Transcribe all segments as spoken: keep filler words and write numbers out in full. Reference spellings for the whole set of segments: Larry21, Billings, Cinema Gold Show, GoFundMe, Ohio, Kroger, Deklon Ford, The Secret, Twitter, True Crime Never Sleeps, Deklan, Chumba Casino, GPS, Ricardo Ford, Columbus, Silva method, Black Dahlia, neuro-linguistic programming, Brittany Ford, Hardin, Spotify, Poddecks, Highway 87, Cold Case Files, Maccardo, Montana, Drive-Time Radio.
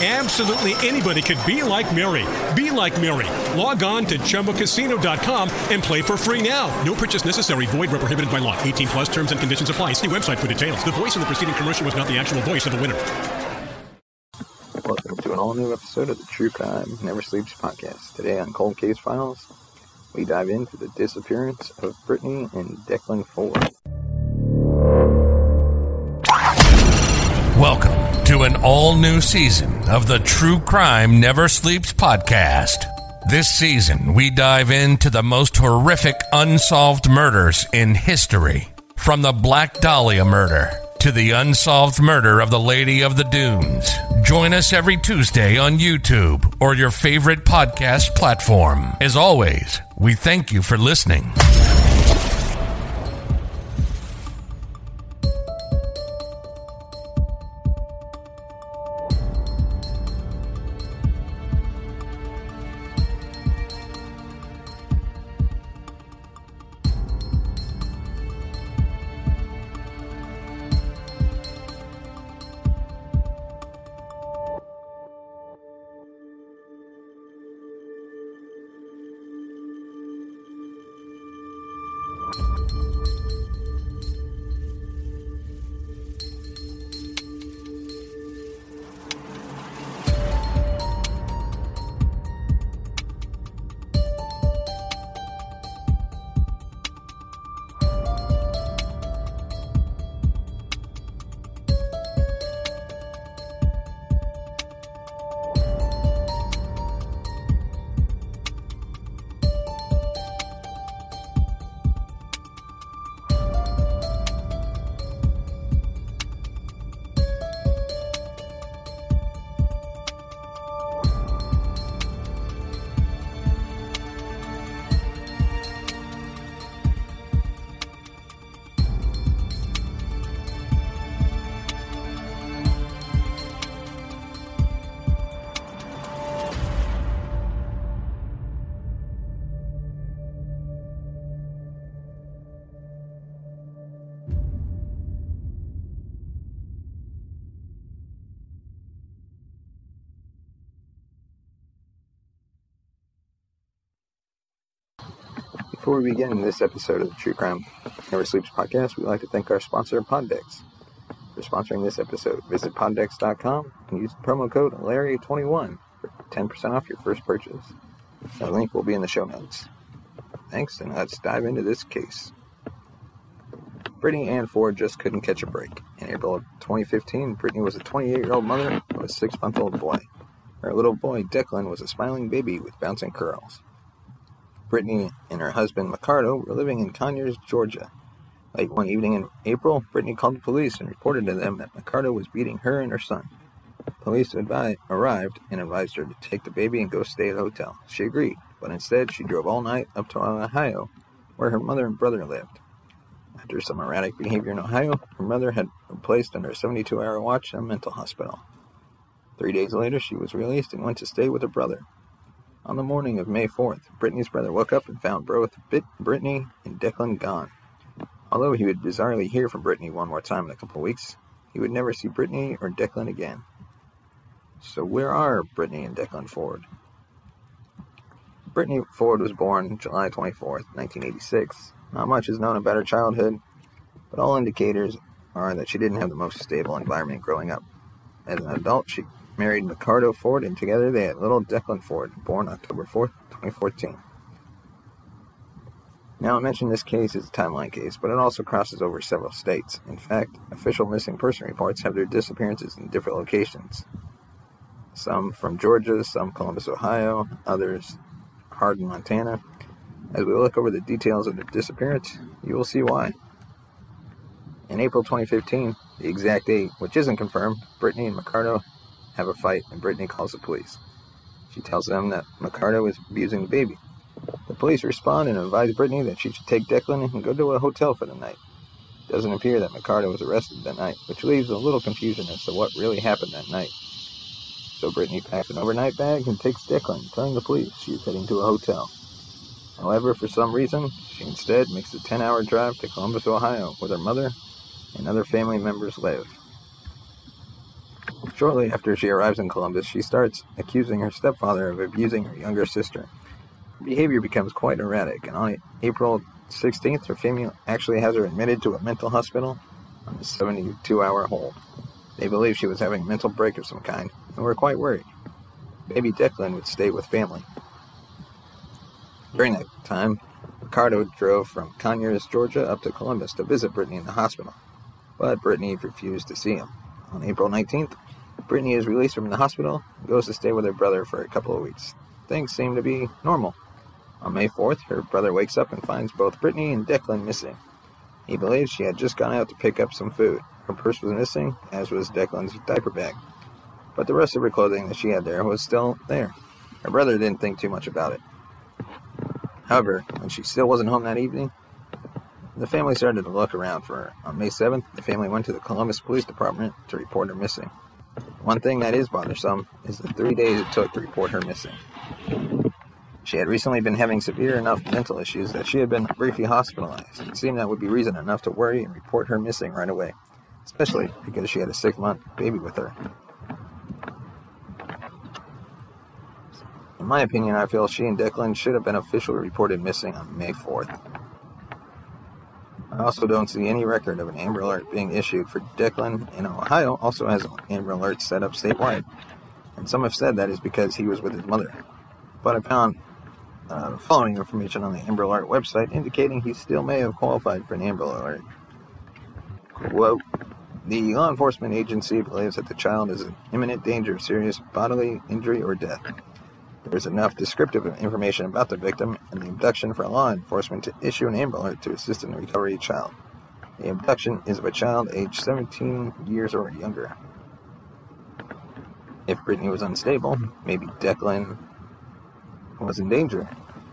Absolutely anybody could be like Mary. Be like Mary. Log on to Chumba Casino dot com and play for free now. No purchase necessary. Void where prohibited by law. eighteen plus terms and conditions apply. See website for details. The voice in the preceding commercial was not the actual voice of the winner. Welcome to an all-new episode of the True Crime Never Sleeps podcast. Today on Cold Case Files, we dive into the disappearance of Brittany and Deklon Ford. Welcome to an all-new season of the True Crime Never Sleeps podcast. This season, we dive into the most horrific unsolved murders in history, from the Black Dahlia murder to the unsolved murder of the Lady of the Dunes. Join us every Tuesday on YouTube or your favorite podcast platform. As always, we thank you for listening. Before we begin this episode of the True Crime Never Sleeps podcast, we'd like to thank our sponsor, Poddecks, for sponsoring this episode. Visit Poddecks dot com and use the promo code Larry twenty-one for ten percent off your first purchase. That link will be in the show notes. Thanks, and let's dive into this case. Brittany and Ford just couldn't catch a break. In April of twenty fifteen, Brittany was a twenty-eight-year-old mother of a six-month-old boy. Her little boy, Deklan, was a smiling baby with bouncing curls. Brittany and her husband, Maccardo, were living in Conyers, Georgia. Late one evening in April, Brittany called the police and reported to them that Maccardo was beating her and her son. Police advi- arrived and advised her to take the baby and go stay at a hotel. She agreed, but instead she drove all night up to Ohio, where her mother and brother lived. After some erratic behavior in Ohio, her mother had been placed under a seventy-two hour watch in a mental hospital. Three days later, she was released and went to stay with her brother. On the morning of May fourth, Brittany's brother woke up and found both Brittany and Deklan gone. Although he would bizarrely hear from Brittany one more time in a couple of weeks, he would never see Brittany or Deklan again. So where are Brittany and Deklan Ford? Brittany Ford was born July twenty-fourth, nineteen eighty-six. Not much is known about her childhood, but all indicators are that she didn't have the most stable environment growing up. As an adult, she married Ricardo Ford, and together they had little Deklon Ford, born October fourth, twenty fourteen. Now, I mention this case as a timeline case, but it also crosses over several states. In fact, official missing person reports have their disappearances in different locations. Some from Georgia, some Columbus, Ohio, others Hardin, Montana. As we look over the details of the disappearance, you will see why. In April twenty fifteen, the exact date, which isn't confirmed, Brittany and Maccardo have a fight, and Brittany calls the police. She tells them that Maccardo is abusing the baby. The police respond and advise Brittany that she should take Deklan and go to a hotel for the night. It doesn't appear that Maccardo was arrested that night, which leaves a little confusion as to what really happened that night. So Brittany packs an overnight bag and takes Deklan, telling the police she is heading to a hotel. However, for some reason, she instead makes a ten-hour drive to Columbus, Ohio, where her mother and other family members live. Shortly after she arrives in Columbus, she starts accusing her stepfather of abusing her younger sister. Her behavior becomes quite erratic, and on April sixteenth, her family actually has her admitted to a mental hospital on a seventy-two hour hold. They believe she was having a mental break of some kind, and were quite worried. Baby Deklan would stay with family. During that time, Ricardo drove from Conyers, Georgia, up to Columbus to visit Brittany in the hospital, but Brittany refused to see him. On April nineteenth, Brittany is released from the hospital and goes to stay with her brother for a couple of weeks. Things seem to be normal. On May fourth, her brother wakes up and finds both Brittany and Deklan missing. He believes she had just gone out to pick up some food. Her purse was missing, as was Deklan's diaper bag, but the rest of her clothing that she had there was still there. Her brother didn't think too much about it. However, when she still wasn't home that evening, the family started to look around for her. On May seventh, the family went to the Columbus Police Department to report her missing. One thing that is bothersome is the three days it took to report her missing. She had recently been having severe enough mental issues that she had been briefly hospitalized. It seemed that would be reason enough to worry and report her missing right away, especially because she had a six-month baby with her. In my opinion, I feel she and Deklan should have been officially reported missing on May fourth. I also don't see any record of an Amber Alert being issued for Deklan, and Ohio also has an Amber Alert set up statewide, and some have said that is because he was with his mother. But I found uh, the following information on the Amber Alert website indicating he still may have qualified for an Amber Alert. Quote, the law enforcement agency believes that the child is in imminent danger of serious bodily injury or death. There is enough descriptive information about the victim and the abduction for law enforcement to issue an Amber Alert to assist in the recovery of the child. The abduction is of a child aged seventeen years or younger. If Brittany was unstable, maybe Deklan was in danger.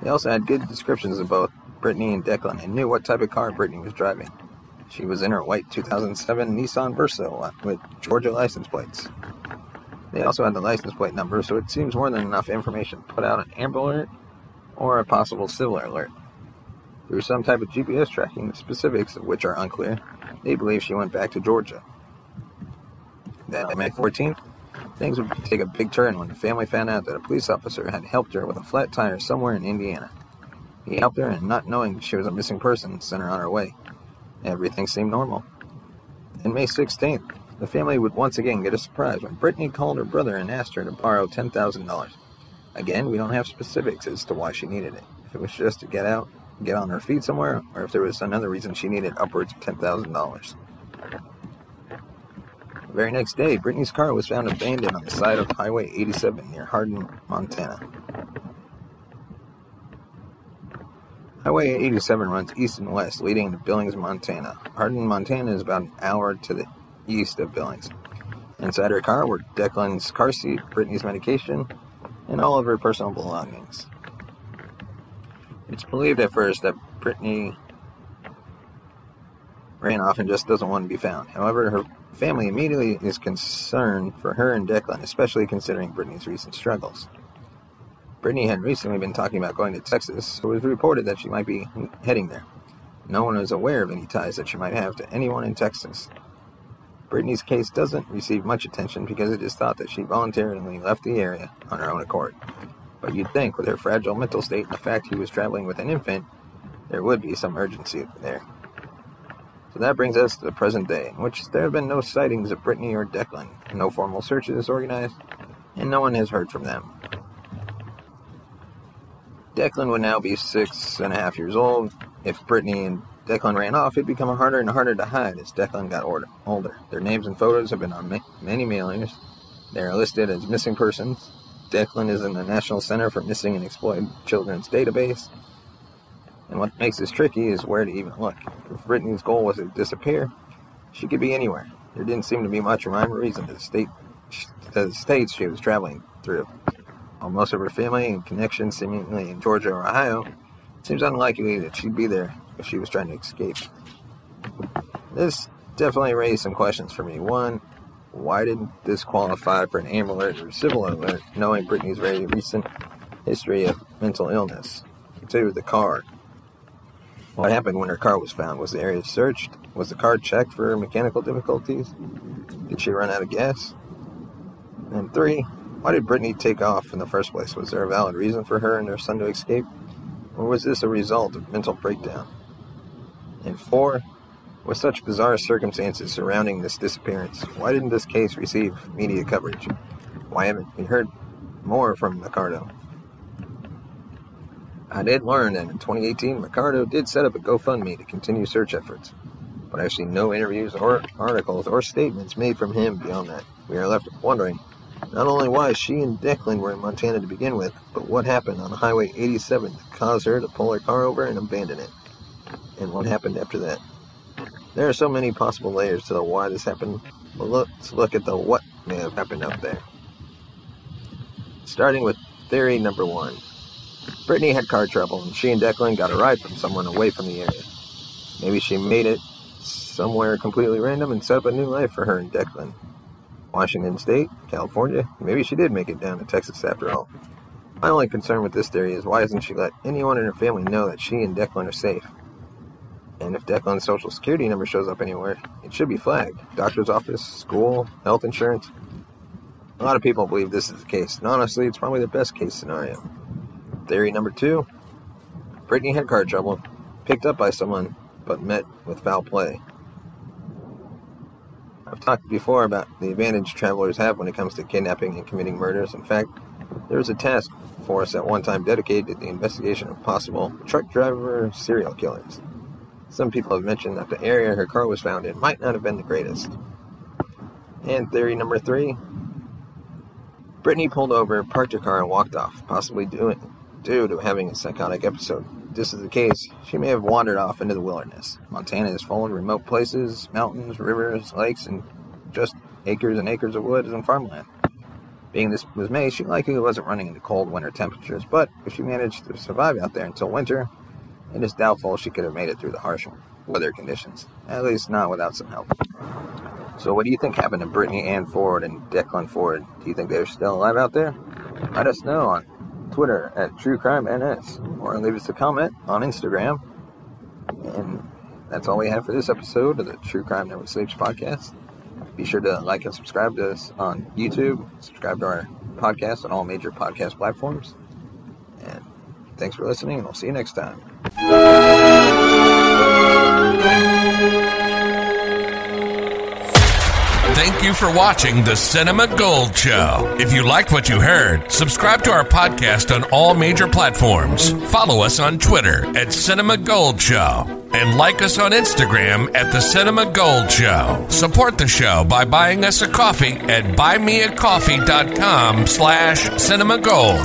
They also had good descriptions of both Brittany and Deklan and knew what type of car Brittany was driving. She was in her white two thousand seven Nissan Versa with Georgia license plates. They also had the license plate number, so it seems more than enough information to put out an Amber Alert or a possible civil alert. Through some type of G P S tracking, the specifics of which are unclear, they believe she went back to Georgia. Then on May fourteenth, things would take a big turn when the family found out that a police officer had helped her with a flat tire somewhere in Indiana. He helped her, and not knowing she was a missing person, sent her on her way. Everything seemed normal. On May sixteenth, the family would once again get a surprise when Brittany called her brother and asked her to borrow ten thousand dollars. Again, we don't have specifics as to why she needed it. If it was just to get out, get on her feet somewhere, or if there was another reason she needed upwards of ten thousand dollars. The very next day, Brittany's car was found abandoned on the side of Highway eighty-seven near Hardin, Montana. Highway eighty-seven runs east and west, leading to Billings, Montana. Hardin, Montana is about an hour to the east of Billings. Inside her car were Deklan's car seat, Brittany's medication, and all of her personal belongings. It's believed at first that Brittany ran off and just doesn't want to be found. However, her family immediately is concerned for her and Deklan, especially considering Brittany's recent struggles. Brittany had recently been talking about going to Texas, so it was reported that she might be heading there. No one was aware of any ties that she might have to anyone in Texas. Brittany's case doesn't receive much attention because it is thought that she voluntarily left the area on her own accord. But you'd think with her fragile mental state and the fact he was traveling with an infant, there would be some urgency there. So that brings us to the present day, in which there have been no sightings of Brittany or Deklan, no formal searches organized, and no one has heard from them. Deklan would now be six and a half years old, If Brittany and Deklan ran off, it'd become harder and harder to hide as Deklan got older. Their names and photos have been on ma- many mailers. They are listed as missing persons. Deklan is in the National Center for Missing and Exploited Children's database. And what makes this tricky is where to even look. If Brittany's goal was to disappear, she could be anywhere. There didn't seem to be much rhyme or reason to the, state, to the states she was traveling through. While most of her family and connections seemingly in Georgia or Ohio, it seems unlikely that she'd be there if she was trying to escape. This definitely raised some questions for me. One, why didn't this qualify for an Amber Alert or Civil Alert, knowing Brittany's very recent history of mental illness? Two, the car. What happened when her car was found? Was the area searched? Was the car checked for mechanical difficulties? Did she run out of gas? And three, why did Brittany take off in the first place? Was there a valid reason for her and her son to escape? Or was this a result of mental breakdown? And four, with such bizarre circumstances surrounding this disappearance, why didn't this case receive media coverage? Why haven't we heard more from Maccardo? I did learn that in twenty eighteen, Maccardo did set up a GoFundMe to continue search efforts, but I've seen no interviews or articles or statements made from him beyond that. We are left wondering not only why she and Deklan were in Montana to begin with, but what happened on Highway eighty-seven that caused her to pull her car over and abandon it, and what happened after that. There are so many possible layers to the why this happened, but let's look at the what may have happened up there. Starting with theory number one. Brittany had car trouble, and she and Deklan got a ride from someone away from the area. Maybe she made it somewhere completely random and set up a new life for her and Deklan. Washington State, California, maybe she did make it down to Texas after all. My only concern with this theory is why doesn't she let anyone in her family know that she and Deklan are safe? And if Deklan's social security number shows up anywhere, it should be flagged. Doctor's office, school, health insurance. A lot of people believe this is the case, and honestly, it's probably the best case scenario. Theory number two. Brittany had car trouble, picked up by someone, but met with foul play. I've talked before about the advantage travelers have when it comes to kidnapping and committing murders. In fact, there was a task force at one time dedicated to the investigation of possible truck driver serial killers. Some people have mentioned that the area her car was found in might not have been the greatest. And theory number three. Brittany pulled over, parked her car, and walked off, possibly doing, due to having a psychotic episode. If this is the case, she may have wandered off into the wilderness. Montana is full of remote places, mountains, rivers, lakes, and just acres and acres of woods and farmland. Being this was May, she likely wasn't running into cold winter temperatures, but if she managed to survive out there until winter, it is doubtful she could have made it through the harsh weather conditions, at least not without some help. So what do you think happened to Brittany Ann Ford and Deklon Ford? Do you think they're still alive out there? Let us know on Twitter at True Crime N S, or leave us a comment on Instagram. And that's all we have for this episode of the True Crime Never Sleeps podcast. Be sure to like and subscribe to us on YouTube, subscribe to our podcast on all major podcast platforms. And thanks for listening, and we'll see you next time. Thank you for watching the Cinema Gold Show. If you liked what you heard, subscribe to our podcast on all major platforms. Follow us on Twitter at Cinema Gold Show. And like us on Instagram at the Cinema Gold Show. Support the show by buying us a coffee at buymeacoffee.com slash Cinema Gold.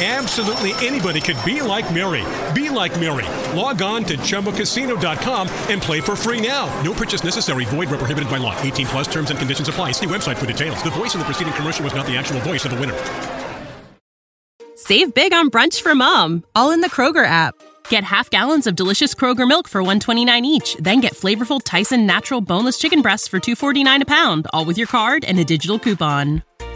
Absolutely anybody could be like Mary. Be like Mary. Log on to Chumba Casino dot com and play for free now. No purchase necessary. Void where prohibited by law. eighteen plus terms and conditions apply. See website for details. The voice in the preceding commercial was not the actual voice of the winner. Save big on brunch for mom, all in the Kroger app. Get half gallons of delicious Kroger milk for one dollar and twenty-nine cents each. Then get flavorful Tyson natural boneless chicken breasts for two dollars and forty-nine cents a pound, all with your card and a digital coupon.